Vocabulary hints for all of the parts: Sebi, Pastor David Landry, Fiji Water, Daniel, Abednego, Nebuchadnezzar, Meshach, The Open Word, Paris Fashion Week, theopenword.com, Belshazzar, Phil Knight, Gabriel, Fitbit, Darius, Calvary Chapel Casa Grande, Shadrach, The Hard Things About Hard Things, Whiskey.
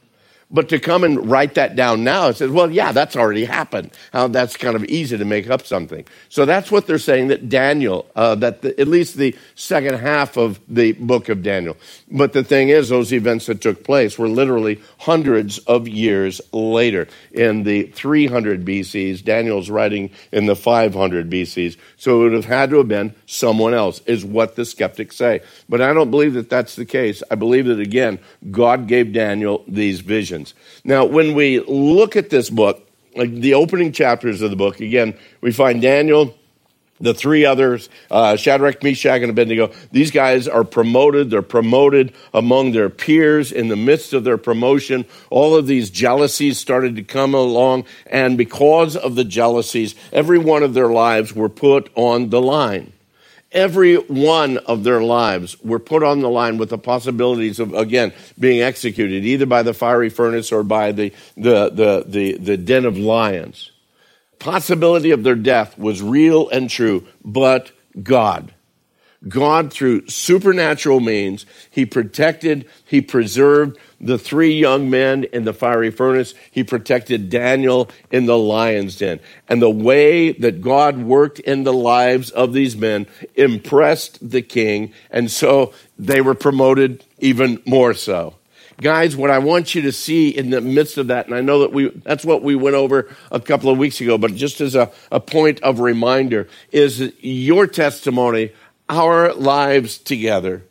But to come and write that down now, it says, well, yeah, that's already happened. That's kind of easy to make up something. So that's what they're saying, that Daniel, at least the second half of the book of Daniel. But the thing is, those events that took place were literally hundreds of years later. In the 300 BCs, Daniel's writing in the 500 BCs. So it would have had to have been someone else, is what the skeptics say. But I don't believe that that's the case. I believe that, again, God gave Daniel these visions. Now, when we look at this book, like the opening chapters of the book, again, we find Daniel, the three others, Shadrach, Meshach, and Abednego. These guys are promoted. They're promoted among their peers. In the midst of their promotion, all of these jealousies started to come along, and because of the jealousies, every one of their lives were put on the line. Every one of their lives were put on the line with the possibilities of, again, being executed, either by the fiery furnace or by the den of lions. Possibility of their death was real and true, but God, through supernatural means, he protected, he preserved the three young men in the fiery furnace. He protected Daniel in the lion's den. And the way that God worked in the lives of these men impressed the king, and so they were promoted even more so. Guys, what I want you to see in the midst of that, and I know that that's what we went over a couple of weeks ago, but just as a point of reminder, is your testimony, our lives together,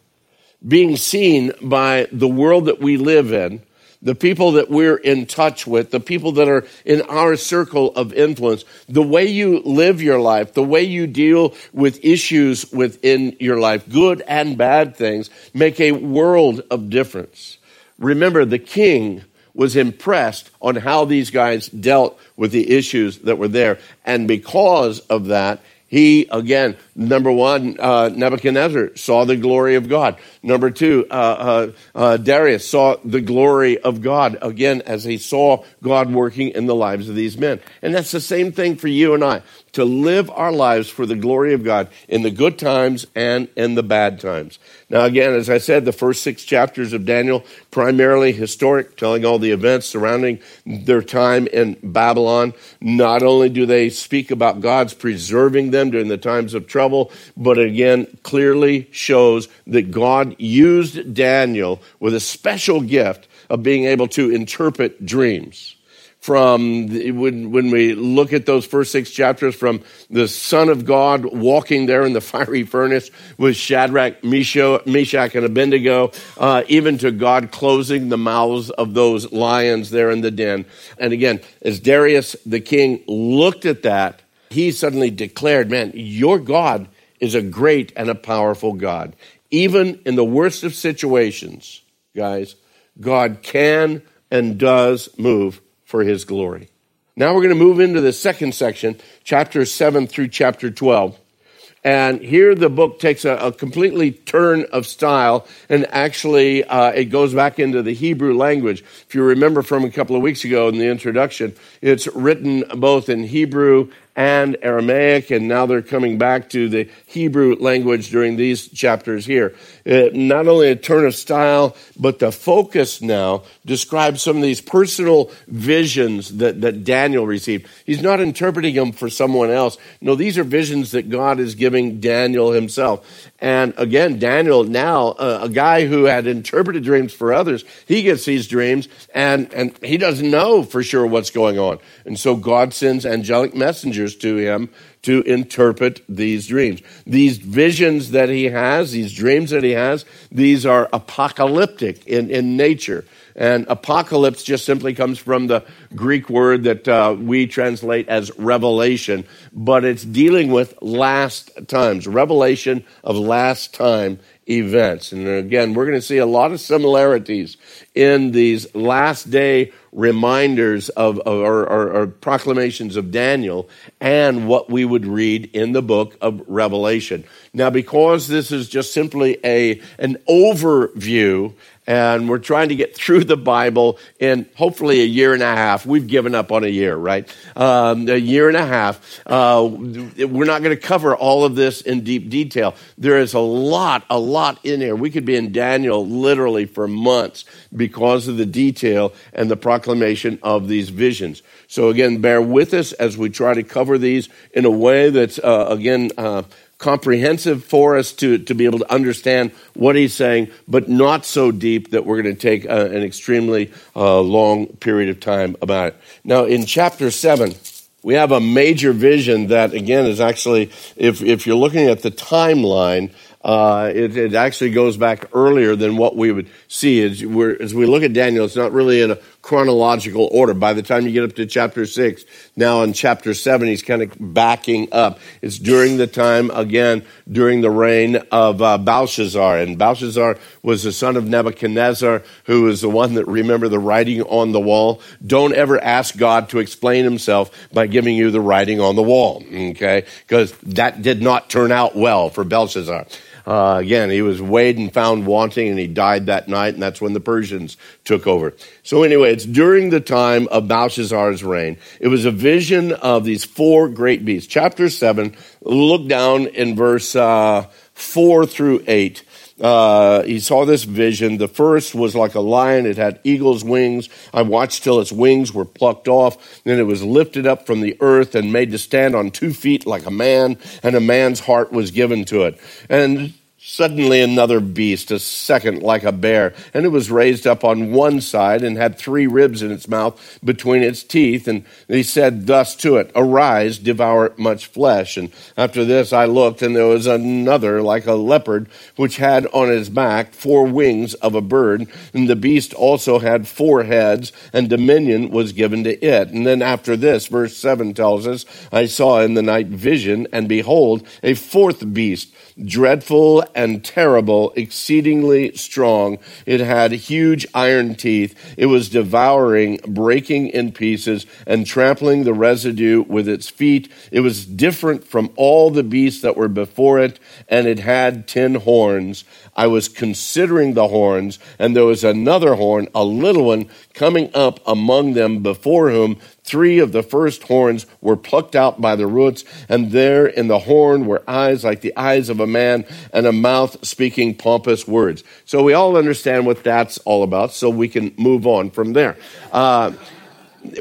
being seen by the world that we live in, the people that we're in touch with, the people that are in our circle of influence, the way you live your life, the way you deal with issues within your life, good and bad things, make a world of difference. Remember, the king was impressed on how these guys dealt with the issues that were there. And because of that, he, again, number one, Nebuchadnezzar saw the glory of God. Number two, Darius saw the glory of God, again, as he saw God working in the lives of these men. And that's the same thing for you and I, to live our lives for the glory of God in the good times and in the bad times. Now, again, as I said, the first six chapters of Daniel, primarily historic, telling all the events surrounding their time in Babylon. Not only do they speak about God's preserving them during the times of trouble, but again, clearly shows that God used Daniel with a special gift of being able to interpret dreams. When we look at those first six chapters, from the Son of God walking there in the fiery furnace with Shadrach, Meshach, and Abednego, even to God closing the mouths of those lions there in the den. And again, as Darius the king looked at that, he suddenly declared, man, your God is a great and a powerful God. Even in the worst of situations, guys, God can and does move for his glory. Now we're going to move into the second section, chapters 7 through chapter 12. And here the book takes a completely turn of style, and actually it goes back into the Hebrew language. If you remember from a couple of weeks ago in the introduction, it's written both in Hebrew and Aramaic, and now they're coming back to the Hebrew language during these chapters here. Not only a turn of style, but the focus now describes some of these personal visions that Daniel received. He's not interpreting them for someone else. No, these are visions that God is giving Daniel himself. And again, Daniel now, a guy who had interpreted dreams for others, he gets these dreams, and he doesn't know for sure what's going on. And so God sends angelic messengers to him to interpret these dreams. These visions that he has, these dreams that he has, these are apocalyptic in nature. And apocalypse just simply comes from the Greek word that we translate as revelation, but it's dealing with last times, revelation of last time events. And again, we're going to see a lot of similarities in these last day reminders or proclamations of Daniel and what we would read in the book of Revelation. Now, because this is just simply an overview, and we're trying to get through the Bible in hopefully a year and a half. We've given up on a year, right? A year and a half. We're not going to cover all of this in deep detail. There is a lot in here. We could be in Daniel literally for months because of the detail and the proclamation of these visions. So again, bear with us as we try to cover these in a way that's, comprehensive for us to be able to understand what he's saying, but not so deep that we're going to take an extremely long period of time about it. Now, in chapter 7, we have a major vision that, again, is actually, if you're looking at the timeline, it actually goes back earlier than what we would see. As we look at Daniel, it's not really in a chronological order. By the time you get up to chapter 6, now in chapter 7, he's kind of backing up. It's during the time, again, during the reign of Belshazzar. And Belshazzar was the son of Nebuchadnezzar, who was the one that, remember the writing on the wall. Don't ever ask God to explain himself by giving you the writing on the wall, okay? Because that did not turn out well for Belshazzar. Again, he was weighed and found wanting, and he died that night, and that's when the Persians took over. So anyway, it's during the time of Belshazzar's reign. It was a vision of these four great beasts. Chapter 7, look down in verse 4 through 8. He saw this vision. The first was like a lion. It had eagle's wings. I watched till its wings were plucked off. Then it was lifted up from the earth and made to stand on 2 feet like a man, and a man's heart was given to it. And suddenly another beast, a second like a bear, and it was raised up on one side and had 3 ribs in its mouth between its teeth. And he said thus to it, "Arise, devour much flesh." And after this I looked, and there was another like a leopard, which had on his back 4 wings of a bird. And the beast also had 4 heads, and dominion was given to it. And then after this, verse 7 tells us, I saw in the night vision, and behold, a 4th beast, dreadful and terrible, exceedingly strong. It had huge iron teeth. It was devouring, breaking in pieces, and trampling the residue with its feet. It was different from all the beasts that were before it, and it had 10 horns. I was considering the horns, and there was another horn, a little one, coming up among them, before whom 3 of the first horns were plucked out by the roots, and there in the horn were eyes like the eyes of a man, and a mouth speaking pompous words. So we all understand what that's all about, so we can move on from there.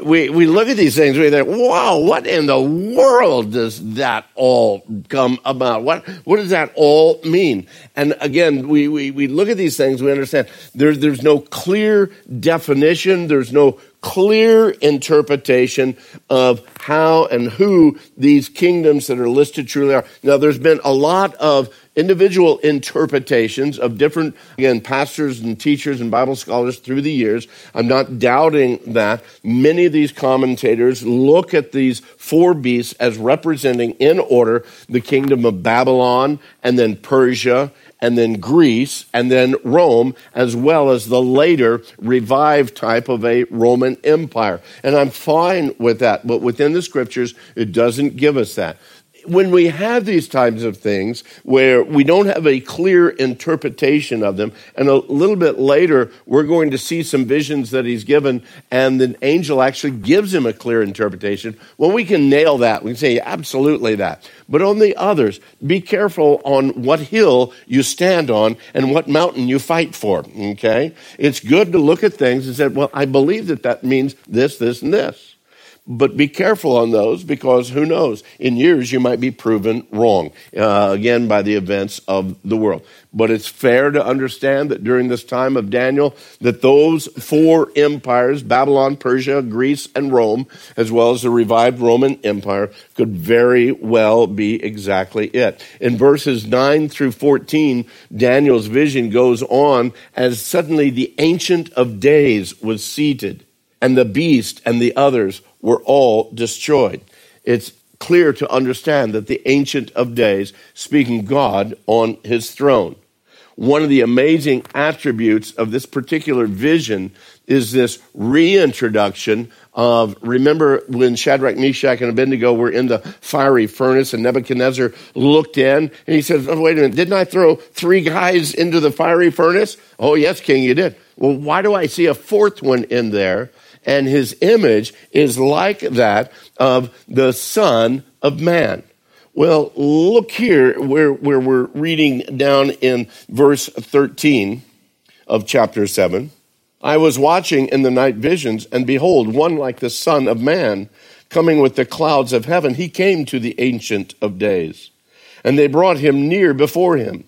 We look at these things, we think, wow, what in the world does that all come about? What does that all mean? And again, we look at these things, we understand there's no clear definition, there's no clear interpretation of how and who these kingdoms that are listed truly are. Now, there's been a lot of individual interpretations of different, again, pastors and teachers and Bible scholars through the years. I'm not doubting that. Many of these commentators look at these 4 beasts as representing, in order, the kingdom of Babylon, and then Persia, and then Greece, and then Rome, as well as the later revived type of a Roman Empire. And I'm fine with that, but within the scriptures, it doesn't give us that. When we have these types of things where we don't have a clear interpretation of them, and a little bit later, we're going to see some visions that he's given, and the angel actually gives him a clear interpretation. Well, we can nail that. We can say, absolutely that. But on the others, be careful on what hill you stand on and what mountain you fight for, okay? It's good to look at things and say, well, I believe that that means this, this, and this. But be careful on those, because who knows? In years, you might be proven wrong, again, by the events of the world. But it's fair to understand that during this time of Daniel, that those four empires, Babylon, Persia, Greece, and Rome, as well as the revived Roman Empire, could very well be exactly it. In verses 9 through 14, Daniel's vision goes on as suddenly the Ancient of Days was seated, and the beast and the others were all destroyed. It's clear to understand that the Ancient of Days, speaking God on his throne. One of the amazing attributes of this particular vision is this reintroduction of, remember when Shadrach, Meshach, and Abednego were in the fiery furnace and Nebuchadnezzar looked in and he says, oh, wait a minute, didn't I throw three guys into the fiery furnace? Oh, yes, King, you did. Well, why do I see a fourth one in there? And his image is like that of the Son of Man. Well, look here where we're reading down in verse 13 of chapter 7. I was watching in the night visions, and behold, one like the Son of Man, coming with the clouds of heaven. He came to the Ancient of Days, and they brought him near before him.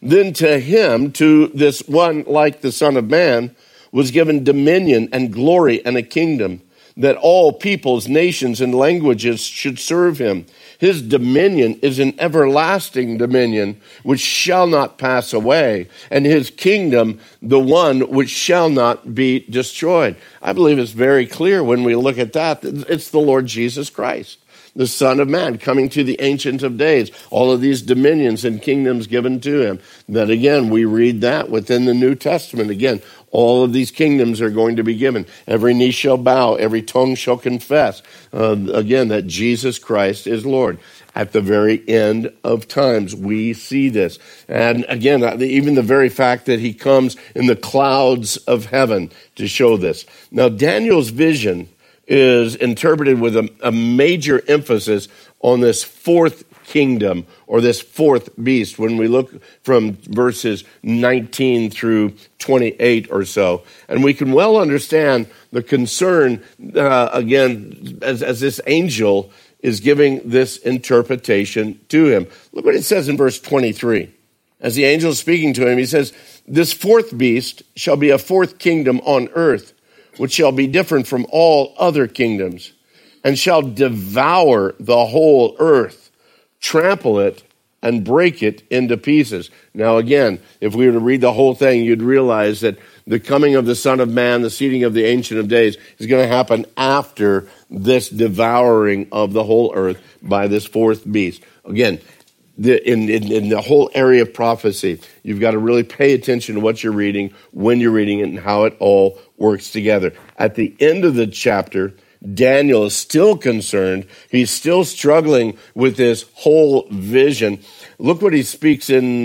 Then to him, to this one like the Son of Man, was given dominion and glory and a kingdom, that all peoples, nations, and languages should serve him. His dominion is an everlasting dominion which shall not pass away, and his kingdom the one which shall not be destroyed. I believe it's very clear when we look at that, it's the Lord Jesus Christ, the Son of Man, coming to the Ancient of Days, all of these dominions and kingdoms given to him. That again, we read that within the New Testament. Again, all of these kingdoms are going to be given. Every knee shall bow, every tongue shall confess, again, that Jesus Christ is Lord. At the very end of times, we see this. And again, even the very fact that he comes in the clouds of heaven to show this. Now, Daniel's vision is interpreted with a major emphasis on this fourth kingdom or this fourth beast. When we look from verses 19 through 28 or so, and we can well understand the concern, again, as this angel is giving this interpretation to him. Look what it says in verse 23. As the angel is speaking to him, he says, this fourth beast shall be a fourth kingdom on earth, which shall be different from all other kingdoms, and shall devour the whole earth, trample it, and break it into pieces. Now again, if we were to read the whole thing, you'd realize that the coming of the Son of Man, the seating of the Ancient of Days, is going to happen after this devouring of the whole earth by this fourth beast. Again, in the whole area of prophecy, you've got to really pay attention to what you're reading, when you're reading it, and how it all works together. At the end of the chapter, Daniel is still concerned. He's still struggling with this whole vision. Look what he speaks in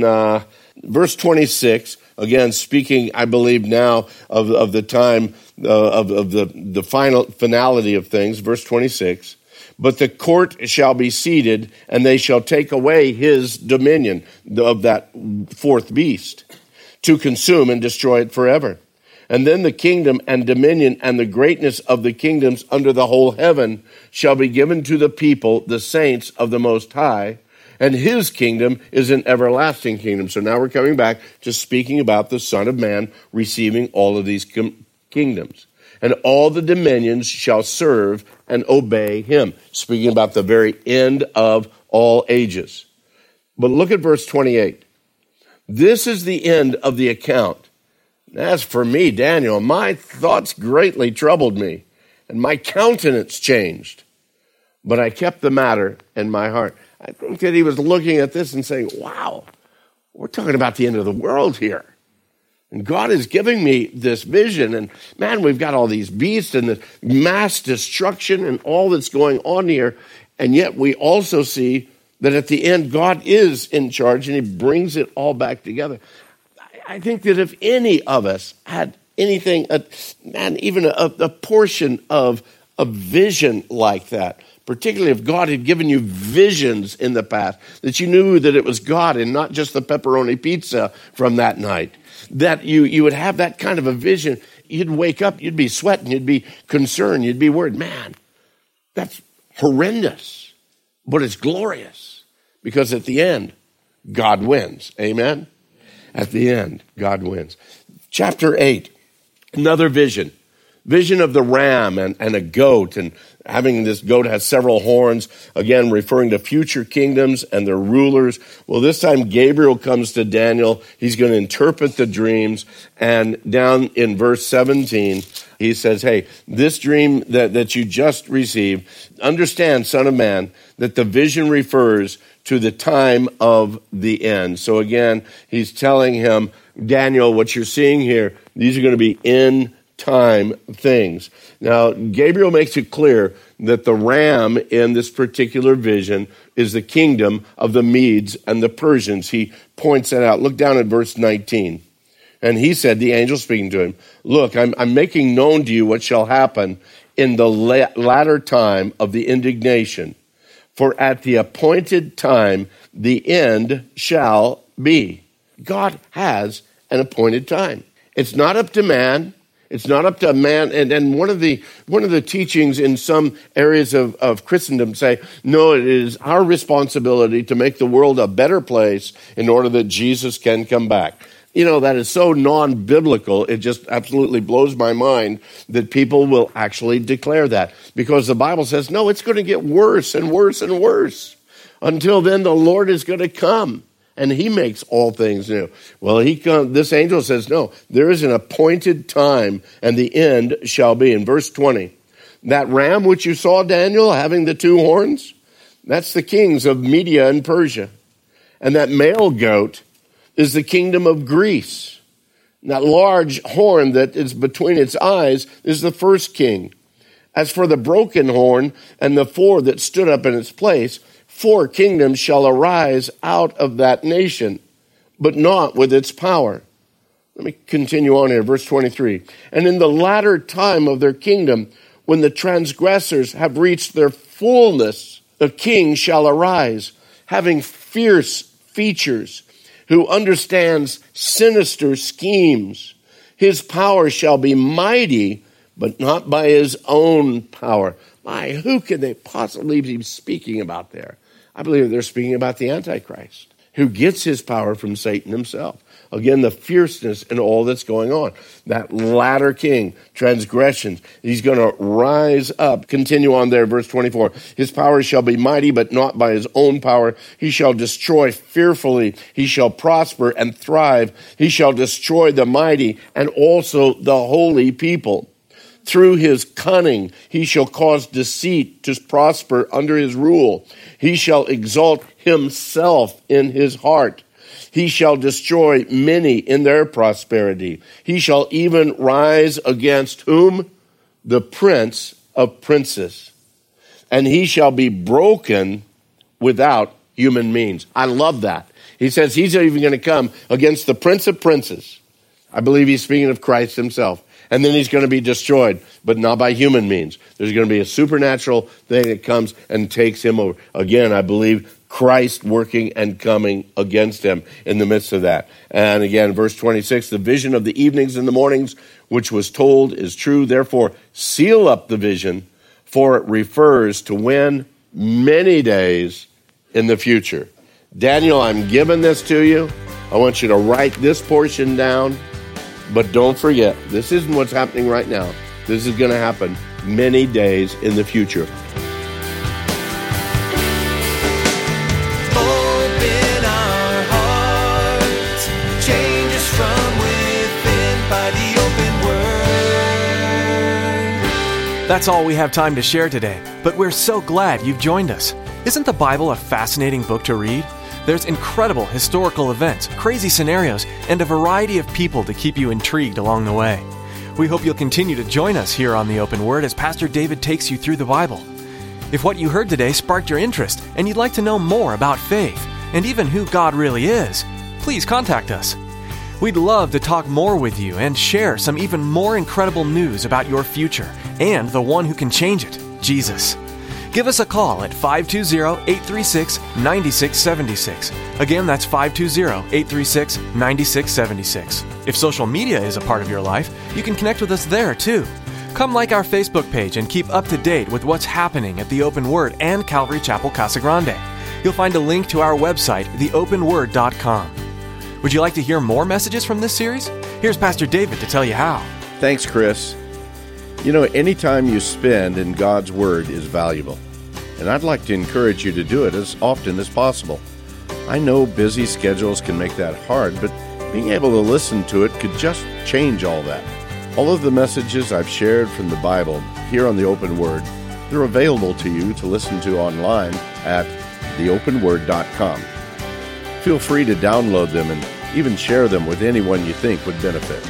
verse 26. Again, speaking, I believe now of the time of the final finality of things. Verse 26. But the court shall be seated, and they shall take away his dominion of that fourth beast, to consume and destroy it forever. And then the kingdom and dominion and the greatness of the kingdoms under the whole heaven shall be given to the people, the saints of the Most High, and his kingdom is an everlasting kingdom. So now we're coming back to speaking about the Son of Man receiving all of these kingdoms. And all the dominions shall serve and obey him. Speaking about the very end of all ages. But look at verse 28. This is the end of the account. As for me, Daniel, my thoughts greatly troubled me, and my countenance changed. But I kept the matter in my heart. I think that he was looking at this and saying, wow, we're talking about the end of the world here. And God is giving me this vision, and man, we've got all these beasts and this mass destruction and all that's going on here, and yet we also see that at the end, God is in charge, and he brings it all back together. I think that if any of us had anything, even a portion of a vision like that, particularly if God had given you visions in the past, that you knew that it was God and not just the pepperoni pizza from that night, that you would have that kind of a vision, you'd wake up, you'd be sweating, you'd be concerned, you'd be worried, man, That's horrendous, but it's glorious because at the end, God wins. Amen? At the end, God wins. Chapter 8, another vision. Vision of the ram and a goat, and having this goat has several horns, again, referring to future kingdoms and their rulers. Well, this time Gabriel comes to Daniel. He's going to interpret the dreams, and down in verse 17, he says, hey, this dream that you just received, understand, son of man, that the vision refers to the time of the end. So again, he's telling him, Daniel, what you're seeing here, these are going to be in time things. Now, Gabriel makes it clear that the ram in this particular vision is the kingdom of the Medes and the Persians. He points that out. Look down at verse 19. And he said, the angel speaking to him, look, I'm making known to you what shall happen in the latter time of the indignation. For at the appointed time, the end shall be. God has an appointed time. It's not up to man. It's not up to man. And one of the teachings in some areas of Christendom say, no, it is our responsibility to make the world a better place in order that Jesus can come back. You know, that is so non-biblical, it just absolutely blows my mind that people will actually declare that. Because the Bible says, no, it's going to get worse and worse and worse. Until then, the Lord is going to come, and he makes all things new. Well, this angel says, no, there is an appointed time, and the end shall be. In verse 20, that ram which you saw, Daniel, having the two horns, that's the kings of Media and Persia. And that male goat is the kingdom of Greece. And that large horn that is between its eyes is the first king. As for the broken horn and the four that stood up in its place, four kingdoms shall arise out of that nation, but not with its power. Let me continue on here, verse 23. And in the latter time of their kingdom, when the transgressors have reached their fullness, the king shall arise, having fierce features, who understands sinister schemes. His power shall be mighty, but not by his own power. My, who can they possibly be speaking about there? I believe they're speaking about the Antichrist, who gets his power from Satan himself. Again, the fierceness and all that's going on. That latter king, transgressions, he's going to rise up. Continue on there, verse 24. His power shall be mighty, but not by his own power. He shall destroy fearfully. He shall prosper and thrive. He shall destroy the mighty and also the holy people. Through his cunning, he shall cause deceit to prosper under his rule. He shall exalt himself in his heart. He shall destroy many in their prosperity. He shall even rise against whom? The prince of princes. And he shall be broken without human means. I love that. He says he's even going to come against the prince of princes. I believe he's speaking of Christ himself. And then he's going to be destroyed, but not by human means. There's going to be a supernatural thing that comes and takes him over. Again, I believe Christ working and coming against him in the midst of that. And again, verse 26, the vision of the evenings and the mornings, which was told is true. Therefore, seal up the vision, for it refers to when? Many days in the future. Daniel, I'm giving this to you. I want you to write this portion down. But don't forget, this isn't what's happening right now. This is going to happen many days in the future. That's all we have time to share today, but we're so glad you've joined us. Isn't the Bible a fascinating book to read? There's incredible historical events, crazy scenarios, and a variety of people to keep you intrigued along the way. We hope you'll continue to join us here on The Open Word as Pastor David takes you through the Bible. If what you heard today sparked your interest and you'd like to know more about faith and even who God really is, please contact us. We'd love to talk more with you and share some even more incredible news about your future and the one who can change it, Jesus. Give us a call at 520-836-9676. Again, that's 520-836-9676. If social media is a part of your life, you can connect with us there, too. Come like our Facebook page and keep up to date with what's happening at The Open Word and Calvary Chapel Casa Grande. You'll find a link to our website, theopenword.com. Would you like to hear more messages from this series? Here's Pastor David to tell you how. Thanks, Chris. You know, any time you spend in God's Word is valuable, and I'd like to encourage you to do it as often as possible. I know busy schedules can make that hard, but being able to listen to it could just change all that. All of the messages I've shared from the Bible here on The Open Word, they're available to you to listen to online at theopenword.com. Feel free to download them and even share them with anyone you think would benefit.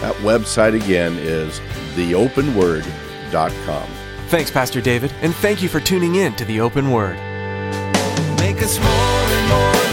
That website again is theopenword.com. Thanks, Pastor David, and thank you for tuning in to The Open Word. Make us more and more.